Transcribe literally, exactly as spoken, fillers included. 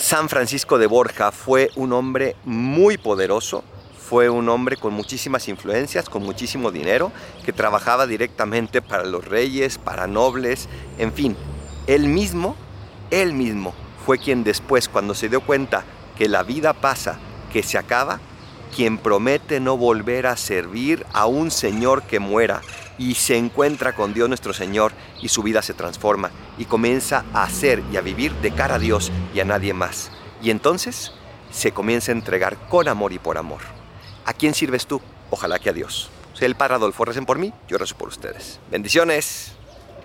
San Francisco de Borja fue un hombre muy poderoso, fue un hombre con muchísimas influencias, con muchísimo dinero, que trabajaba directamente para los reyes, para nobles, en fin. Él mismo, él mismo fue quien después, cuando se dio cuenta que la vida pasa, que se acaba, quien promete no volver a servir a un señor que muera, y se encuentra con Dios nuestro Señor y su vida se transforma y comienza a hacer y a vivir de cara a Dios y a nadie más. Y entonces se comienza a entregar con amor y por amor. ¿A quién sirves tú? Ojalá que a Dios. Soy el Padre Adolfo, recen por mí, yo rezo por ustedes. Bendiciones.